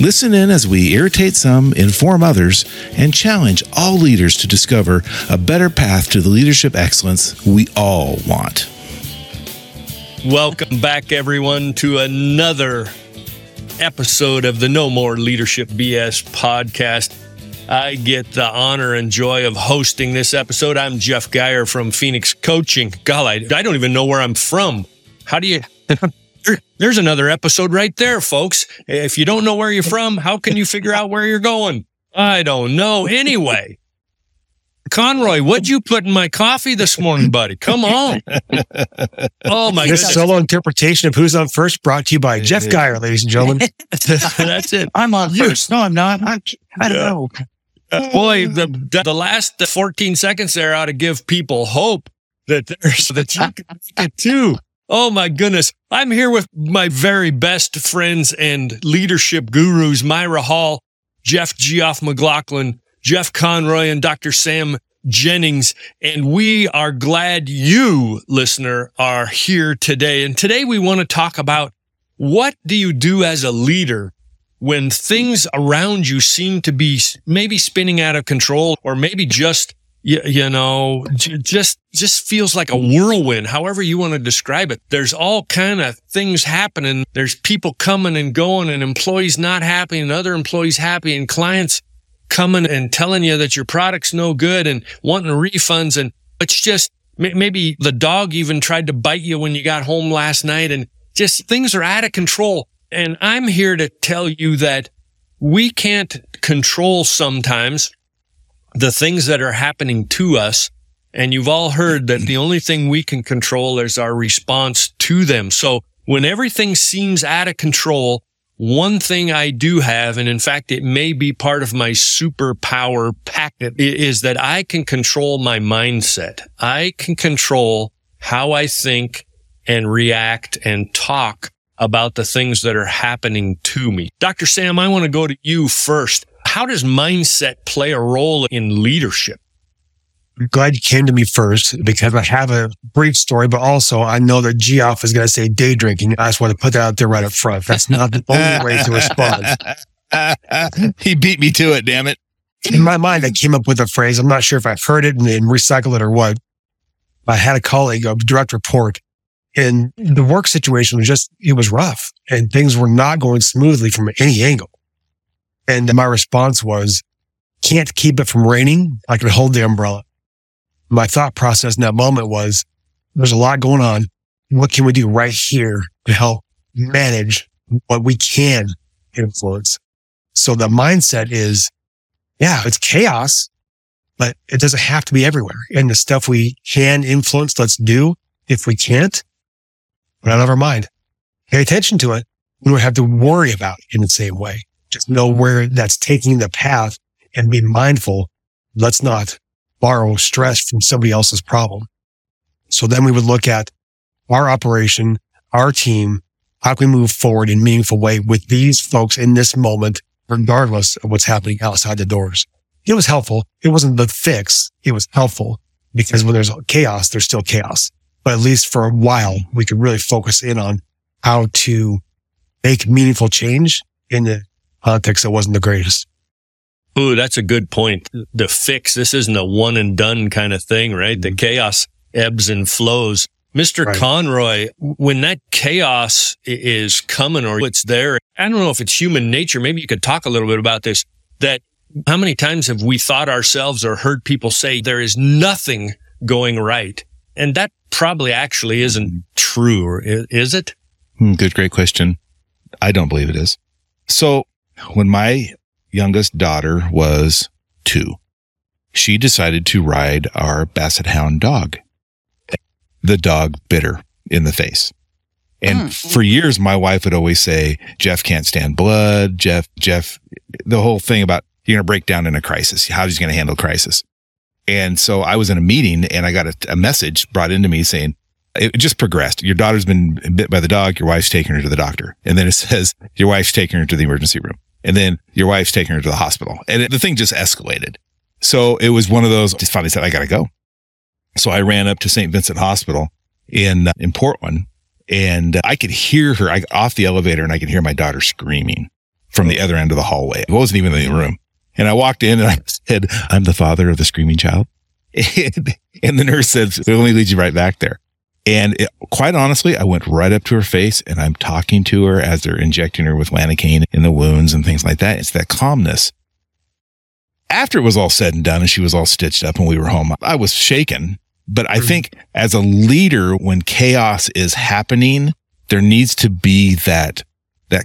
Listen in as we irritate some, inform others, and challenge all leaders to discover a better path to the leadership excellence we all want. Welcome back, everyone, to another episode of the No More Leadership BS podcast. I get the honor and joy of hosting this episode. I'm Jeff Geier from Phoenix Coaching. Golly, I don't even know where I'm from. How do you... There's another episode right there, folks. If you don't know where you're from, how can you figure out where you're going? I don't know. Anyway, Conroy, what'd you put in my coffee this morning, buddy? Come on. Oh, my goodness. This solo interpretation of Who's on First brought to you by Jeff Geier, ladies and gentlemen. That's it. I'm on first. No, I'm not. I don't know. Boy, the last 14 seconds there ought to give people hope that there's that you can get too. Oh, my goodness. I'm here with my very best friends and leadership gurus, Myra Hall, Geoff McLachlan, Jeff Conroy, and Dr. Sam Jennings. And we are glad you, listener, are here today. And today we want to talk about what do you do as a leader when things around you seem to be maybe spinning out of control or maybe just just feels like a whirlwind, however you want to describe it. There's all kind of things happening. There's people coming and going and employees not happy and other employees happy and clients coming and telling you that your product's no good and wanting refunds. And it's just maybe the dog even tried to bite you when you got home last night, and just things are out of control. And I'm here to tell you that we can't control sometimes the things that are happening to us. And you've all heard that the only thing we can control is our response to them. So when everything seems out of control, one thing I do have, and in fact, it may be part of my superpower packet, is that I can control my mindset. I can control how I think and react and talk about the things that are happening to me. Dr. Sam, I want to go to you first. How does mindset play a role in leadership? I'm glad you came to me first because I have a brief story, but also I know that Geoff is going to say day drinking. I just want to put that out there right up front. That's not the only way to respond. He beat me to it, damn it. In my mind, I came up with a phrase. I'm not sure if I've heard it and recycled it or what. I had a colleague, a direct report, and the work situation was just, it was rough and things were not going smoothly from any angle. And my response was, can't keep it from raining. I can hold the umbrella. My thought process in that moment was, there's a lot going on. What can we do right here to help manage what we can influence? So the mindset is, yeah, it's chaos, but it doesn't have to be everywhere. And the stuff we can influence, let's do. If we can't, put out of our mind. Pay attention to it. We don't have to worry about it in the same way. Just know where that's taking the path and be mindful. Let's not borrow stress from somebody else's problem. So then we would look at our operation, our team. How can we move forward in a meaningful way with these folks in this moment, regardless of what's happening outside the doors? It was helpful. It wasn't the fix. It was helpful because when there's chaos, there's still chaos. But at least for a while, we could really focus in on how to make meaningful change in the context that wasn't the greatest. Ooh, that's a good point. The fix, this isn't a one and done kind of thing, right? The chaos ebbs and flows. Mr. Right. Conroy, when that chaos is coming or it's there, I don't know if it's human nature. Maybe you could talk a little bit about this, that how many times have we thought ourselves or heard people say there is nothing going right? And that probably actually isn't true, or is it? Great question. I don't believe it is. So, when my youngest daughter was 2, she decided to ride our basset hound dog. The dog bit her in the face. And for years, my wife would always say, Jeff can't stand blood. Jeff, the whole thing about you're going to break down in a crisis, how he's going to handle crisis. And so I was in a meeting and I got a message brought into me saying, it just progressed. Your daughter's been bit by the dog. Your wife's taking her to the doctor. And then it says, your wife's taking her to the emergency room. And then your wife's taking her to the hospital. And the thing just escalated. So it was one of those, just finally said, I got to go. So I ran up to St. Vincent Hospital in Portland, and I could hear her off the elevator, and I could hear my daughter screaming from the other end of the hallway. It wasn't even in the room. And I walked in and I said, I'm the father of the screaming child. And the nurse said, it only leads you right back there. And quite honestly, I went right up to her face and I'm talking to her as they're injecting her with Lanocaine in the wounds and things like that. It's that calmness. After it was all said and done and she was all stitched up and we were home, I was shaken. But I think as a leader, when chaos is happening, there needs to be that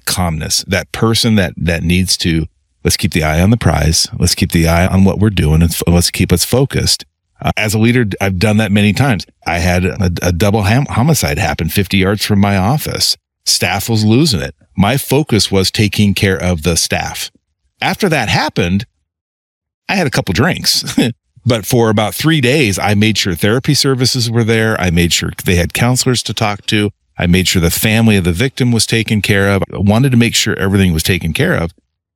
calmness, that person that needs to, let's keep the eye on the prize. Let's keep the eye on what we're doing. And let's keep us focused. As a leader, I've done that many times. I had a double homicide happen 50 yards from my office. Staff was losing it. My focus was taking care of the staff. After that happened, I had a couple drinks. But for about 3 days, I made sure therapy services were there. I made sure they had counselors to talk to. I made sure the family of the victim was taken care of. I wanted to make sure everything was taken care of.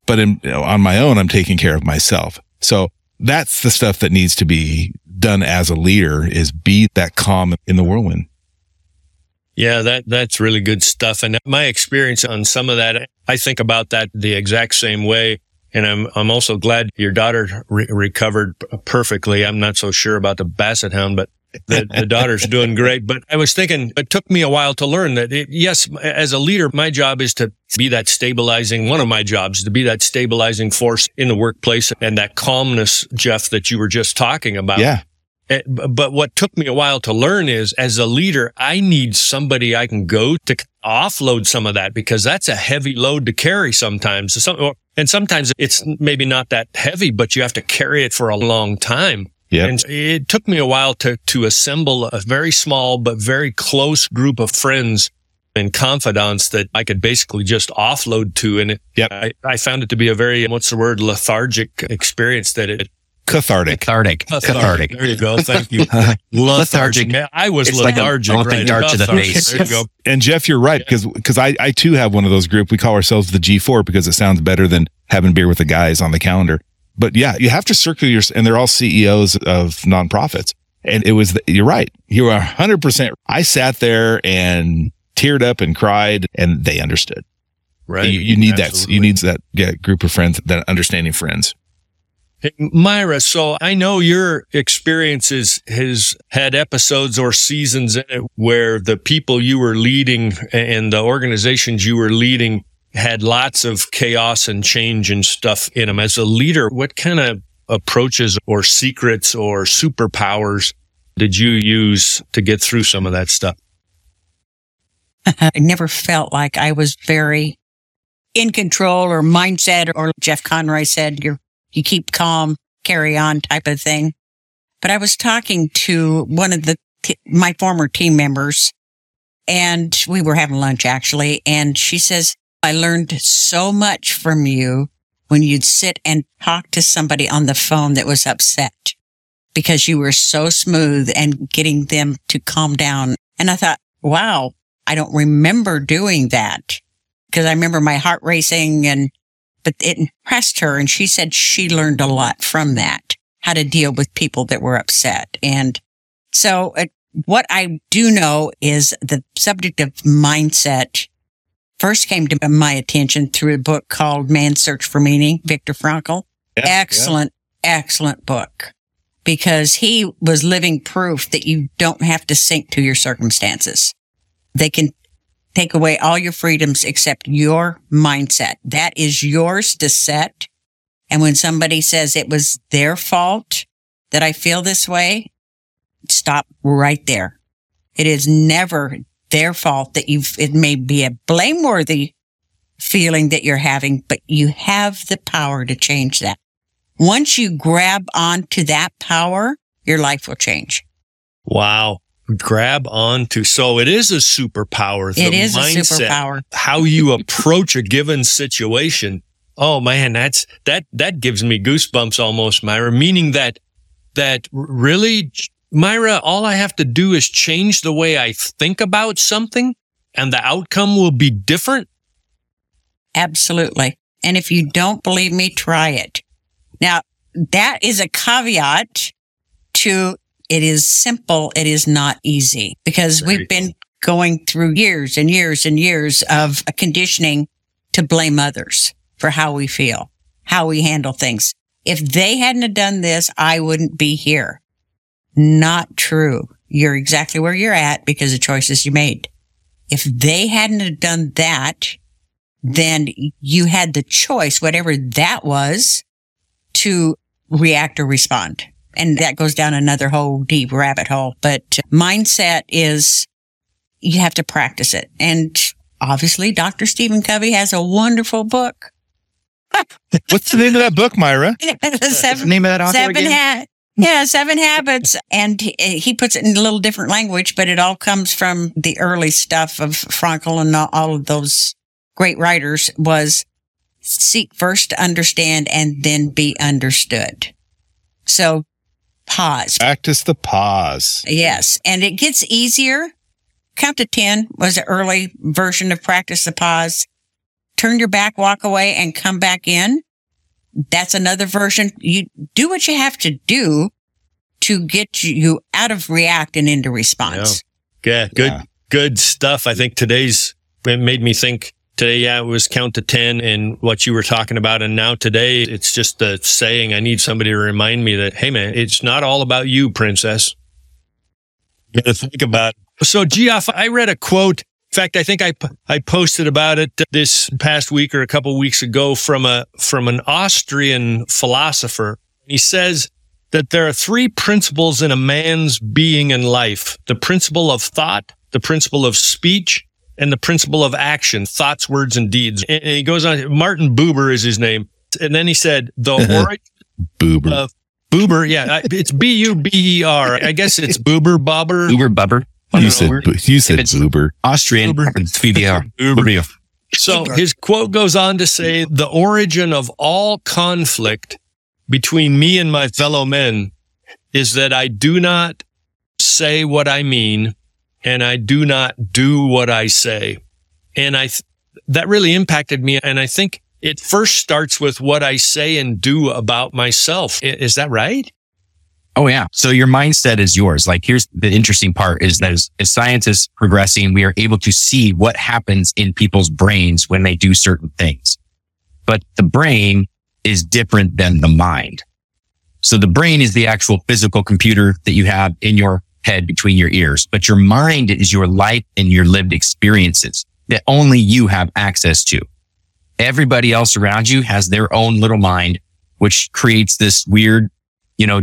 But on my own, I'm taking care of myself. So that's the stuff that needs to be done as a leader, is be that calm in the whirlwind. Yeah, that's really good stuff. And my experience on some of that, I think about that the exact same way. And I'm also glad your daughter recovered perfectly. I'm not so sure about the Basset Hound, but the daughter's doing great. But I was thinking, it took me a while to learn that, yes, as a leader, my job is to be that stabilizing, one of my jobs, to be that stabilizing force in the workplace and that calmness, Jeff, that you were just talking about. Yeah. But what took me a while to learn is, as a leader, I need somebody I can go to offload some of that, because that's a heavy load to carry sometimes. And sometimes it's maybe not that heavy, but you have to carry it for a long time. Yep. And it took me a while to assemble a very small but very close group of friends and confidants that I could basically just offload to. And I found it to be a very, lethargic experience that it... Cathartic. There you go. Thank you. Lethargic. I was it's lethargic. Like right? Dart to the face. There you go. And Jeff, you're right, because I too have one of those groups. We call ourselves the G4 because it sounds better than having beer with the guys on the calendar. But yeah, you have to circle and they're all CEOs of nonprofits. And it was, you're right. You are 100%. I sat there and teared up and cried, and they understood. Right. You need absolutely. That. You need that group of friends, that understanding friends. Myra, so I know your experiences has had episodes or seasons in it where the people you were leading and the organizations you were leading had lots of chaos and change and stuff in them. As a leader, what kind of approaches or secrets or superpowers did you use to get through some of that stuff? I never felt like I was very in control or mindset, or Jeff Conroy said, you keep calm, carry on type of thing. But I was talking to one of my former team members, and we were having lunch actually. And she says, I learned so much from you when you'd sit and talk to somebody on the phone that was upset, because you were so smooth and getting them to calm down. And I thought, wow, I don't remember doing that, because I remember my heart racing but it impressed her, and she said she learned a lot from that, how to deal with people that were upset. And so what I do know is the subject of mindset first came to my attention through a book called Man's Search for Meaning, Viktor Frankl. Yeah, excellent book, because he was living proof that you don't have to sink to your circumstances. They can take away all your freedoms except your mindset. That is yours to set. And when somebody says it was their fault that I feel this way, stop right there. It is never their fault that it may be a blameworthy feeling that you're having, but you have the power to change that. Once you grab onto that power, your life will change. Wow. Grab onto. So it is a superpower. It is mindset, a superpower. How you approach a given situation. Oh man, that gives me goosebumps almost, Myra. Meaning that that really, Myra, all I have to do is change the way I think about something and the outcome will be different? Absolutely. And if you don't believe me, try it. Now, that is a caveat to it is simple, it is not easy, because we've been going through years and years and years of conditioning to blame others for how we feel, how we handle things. If they hadn't have done this, I wouldn't be here. Not true. You're exactly where you're at because of choices you made. If they hadn't have done that, then you had the choice, whatever that was, to react or respond. And that goes down another whole deep rabbit hole. But mindset is, you have to practice it. And obviously, Dr. Stephen Covey has a wonderful book. What's the name of that book, Myra? What's the name of that author again? Seven Habits. And he puts it in a little different language, but it all comes from the early stuff of Frankl and all of those great writers was seek first to understand and then be understood. So pause. Practice the pause. Yes. And it gets easier. Count to 10 was an early version of practice the pause. Turn your back, walk away, and come back in. That's another version. You do what you have to do to get you out of react and into response. Yeah. Good stuff. I think it made me think today, it was count to 10 and what you were talking about. And now today, it's just the saying, I need somebody to remind me that, hey, man, it's not all about you, princess. You got to think about it. So, Geoff, I read a quote. In fact, I think I posted about it this past week or a couple of weeks ago from an Austrian philosopher. He says that there are three principles in a man's being in life. The principle of thought, the principle of speech, and the principle of action, thoughts, words, and deeds. And he goes on, Martin Buber is his name. And then he said, the origin of Buber. Yeah, it's B-U-B-E-R. I guess it's Buber. You said Buber. Austrian. Buber. So his quote goes on to say, the origin of all conflict between me and my fellow men is that I do not say what I mean and I do not do what I say. And that really impacted me. And I think it first starts with what I say and do about myself. Is that right? Oh, yeah. So your mindset is yours. Like, here's the interesting part is that as science is progressing, we are able to see what happens in people's brains when they do certain things. But the brain is different than the mind. So the brain is the actual physical computer that you have in your head between your ears. But your mind is your life and your lived experiences that only you have access to. Everybody else around you has their own little mind, which creates this weird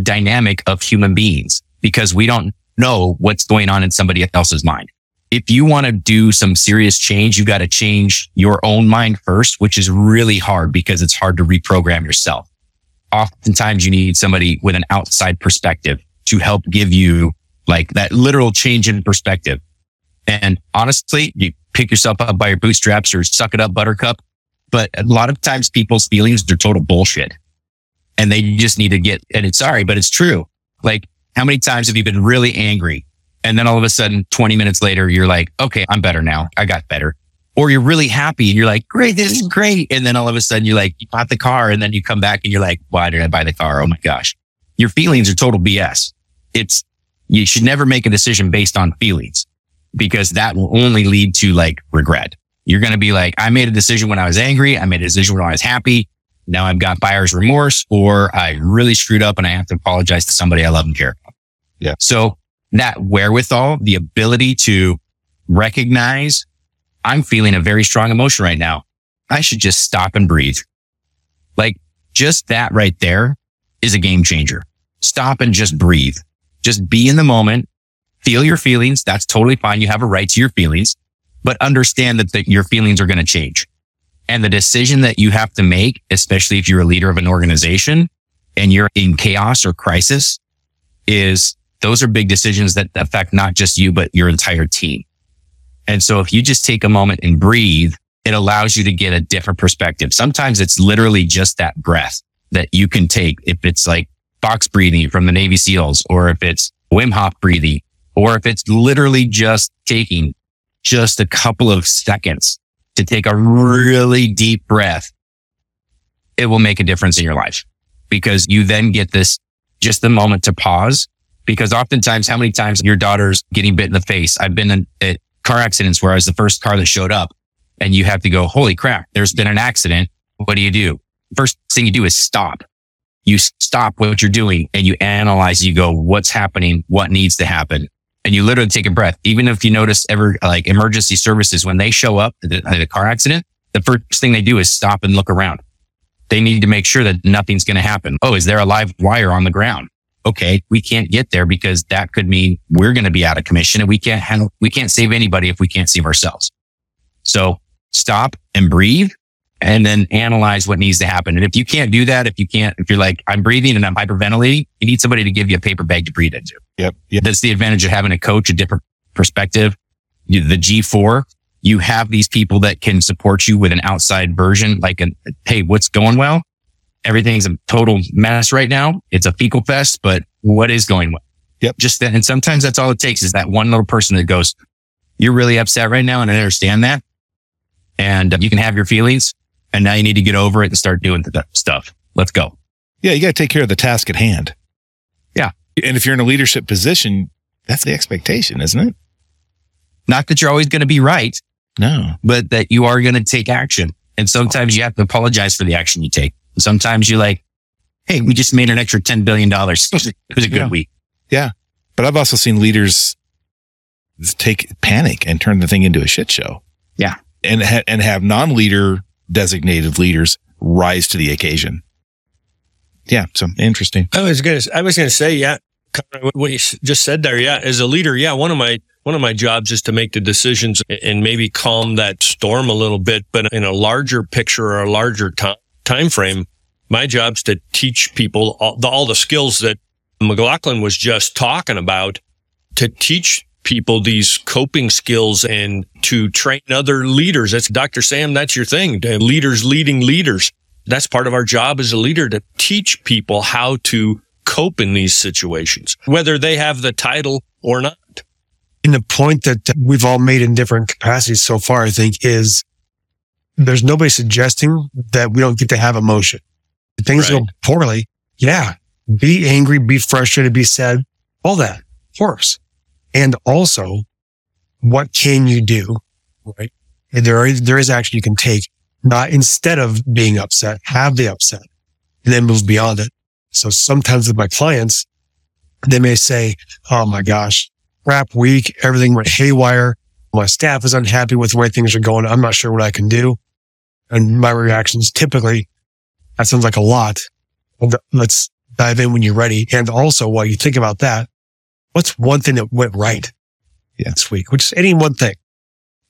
dynamic of human beings because we don't know what's going on in somebody else's mind. If you want to do some serious change, you got to change your own mind first, which is really hard because it's hard to reprogram yourself. Oftentimes you need somebody with an outside perspective to help give you like that literal change in perspective. And honestly, you pick yourself up by your bootstraps or suck it up, buttercup. But a lot of times people's feelings are total bullshit. And they just need to and it's sorry, but it's true. Like, how many times have you been really angry? And then all of a sudden, 20 minutes later, you're like, okay, I'm better now. I got better. Or you're really happy and you're like, great, this is great. And then all of a sudden, you're like, you bought the car. And then you come back and you're like, why did I buy the car? Oh my gosh. Your feelings are total BS. You should never make a decision based on feelings because that will only lead to like regret. You're going to be like, I made a decision when I was angry. I made a decision when I was happy. Now I've got buyer's remorse, or I really screwed up and I have to apologize to somebody I love and care about. Yeah. So that wherewithal, the ability to recognize I'm feeling a very strong emotion right now. I should just stop and breathe. Like, just that right there is a game changer. Stop and just breathe. Just be in the moment. Feel your feelings. That's totally fine. You have a right to your feelings, but understand that your feelings are going to change. And the decision that you have to make, especially if you're a leader of an organization and you're in chaos or crisis, those are big decisions that affect not just you, but your entire team. And so if you just take a moment and breathe, it allows you to get a different perspective. Sometimes it's literally just that breath that you can take. If it's like box breathing from the Navy SEALs, or if it's Wim Hof breathing, or if it's literally just taking just a couple of seconds to take a really deep breath, it will make a difference in your life, because you then get this, just the moment to pause. Because oftentimes, how many times your daughter's getting bit in the face? I've been in at car accidents where I was the first car that showed up, and you have to go, holy crap, there's been an accident. What do? First thing you do is stop. You stop what you're doing and you analyze, you go, what's happening? What needs to happen? And you literally take a breath. Even if you notice ever like emergency services, when they show up at a car accident, the first thing they do is stop and look around. They need to make sure that nothing's going to happen. Oh, is there a live wire on the ground? Okay, we can't get there because that could mean we're going to be out of commission, and we can't save anybody if we can't save ourselves. So stop and breathe, and then analyze what needs to happen. And if you can't do that, if you're like, I'm breathing and I'm hyperventilating, you need somebody to give you a paper bag to breathe into. Yep. That's the advantage of having a coach, a different perspective. The G4, you have these people that can support you with an outside version, like, hey, what's going well? Everything's a total mess right now. It's a fecal fest, but what is going well? Yep. Just that. And sometimes that's all it takes is that one little person that goes, you're really upset right now, and I understand that. And you can have your feelings, and now you need to get over it and start doing the stuff. Let's go. Yeah. You got to take care of the task at hand. Yeah. And if you're in a leadership position, that's the expectation, isn't it? Not that you're always going to be right. No, but that you are going to take action. And sometimes you have to apologize for the action you take. And sometimes you're like, hey, we just made an extra $10 billion. It was a good week. Yeah. But I've also seen leaders take panic and turn the thing into a shit show. Yeah. And have non-leader designated leaders rise to the occasion. Yeah. So interesting. I was going to say, yeah, what you just said there. Yeah. As a leader. Yeah. One of my jobs is to make the decisions and maybe calm that storm a little bit, but in a larger picture or a larger time frame, my job's to teach people all the skills that McLachlan was just talking about, to teach people these coping skills and to train other leaders. That's Dr. Sam, that's your thing. Leaders leading leaders. That's part of our job as a leader, to teach people how to cope in these situations, whether they have the title or not. And the point that we've all made in different capacities so far, I think, is there's nobody suggesting that we don't get to have emotion. If things go poorly, yeah, be angry, be frustrated, be sad, all that, of course. And also, what can you do, right? And there is action you can take, not instead of being upset, have the upset, and then move beyond it. So sometimes with my clients, they may say, oh my gosh, crap week, everything went haywire. My staff is unhappy with the way things are going. I'm not sure what I can do. And my reaction is typically, that sounds like a lot. Let's dive in when you're ready. And also, while you think about that, what's one thing that went right this week? Which is any one thing.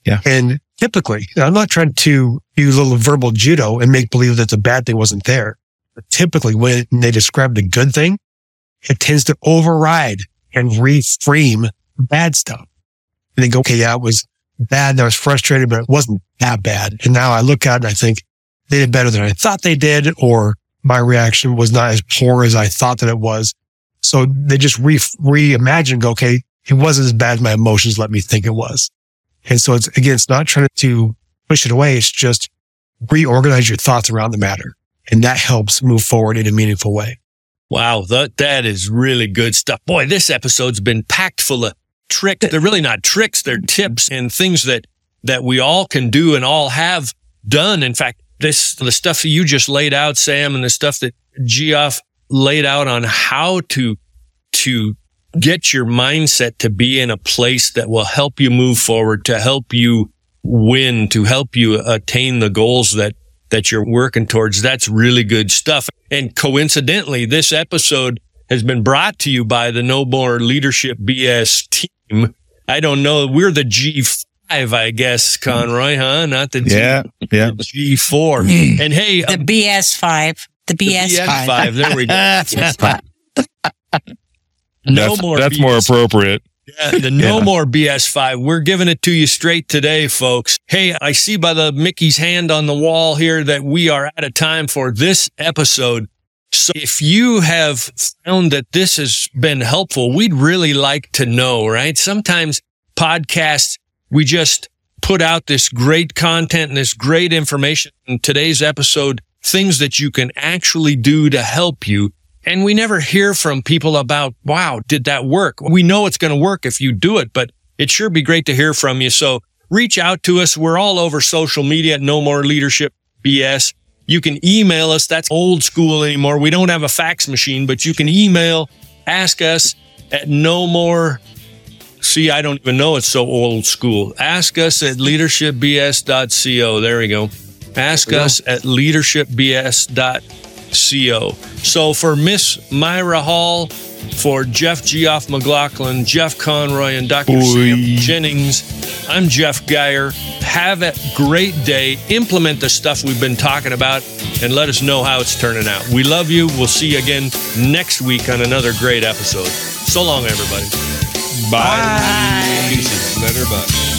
Yeah. And typically, I'm not trying to do a little verbal judo and make believe that the bad thing wasn't there. But typically, when they describe the good thing, it tends to override and reframe bad stuff. And they go, okay, yeah, it was bad and I was frustrated, but it wasn't that bad. And now I look at it and I think they did better than I thought they did, or my reaction was not as poor as I thought that it was. So they just reimagine and go, okay, it wasn't as bad as my emotions let me think it was. And so it's, again, it's not trying to push it away. It's just reorganize your thoughts around the matter. And that helps move forward in a meaningful way. Wow, that is really good stuff. Boy, this episode's been packed full of tricks. They're really not tricks, they're tips and things that we all can do and all have done. In fact, the stuff that you just laid out, Sam, and the stuff that Geoff laid out on how to get your mindset to be in a place that will help you move forward, to help you win, to help you attain the goals that you're working towards. That's really good stuff. And coincidentally, this episode has been brought to you by the No More Leadership BS team. I don't know. We're the G5, I guess, Conroy, huh? Not the G4. Mm. And hey, the BS5. The BS5. There we go. That's more appropriate. Yeah, No More BS5. We're giving it to you straight today, folks. Hey, I see by the Mickey's hand on the wall here that we are out of time for this episode. So if you have found that this has been helpful, we'd really like to know, right? Sometimes podcasts, we just put out this great content and this great information in today's episode, things that you can actually do to help you. And we never hear from people about, wow, did that work? We know it's going to work if you do it, but it'd sure be great to hear from you. So reach out to us. We're all over social media, No More Leadership BS. You can email us. That's old school anymore. We don't have a fax machine, but you can email, ask us at no more. See, I don't even know. It's so old school. Ask us at leadershipbs.co. There we go. Ask us at leadershipbs.co. So for Miss Myra Hall, for Geoff McLachlan, Jeff Conroy, and Dr. Sam Jennings, I'm Jeff Geier. Have a great day. Implement the stuff we've been talking about and let us know how it's turning out. We love you. We'll see you again next week on another great episode. So long, everybody. Bye. Bye. Peace. Better bye.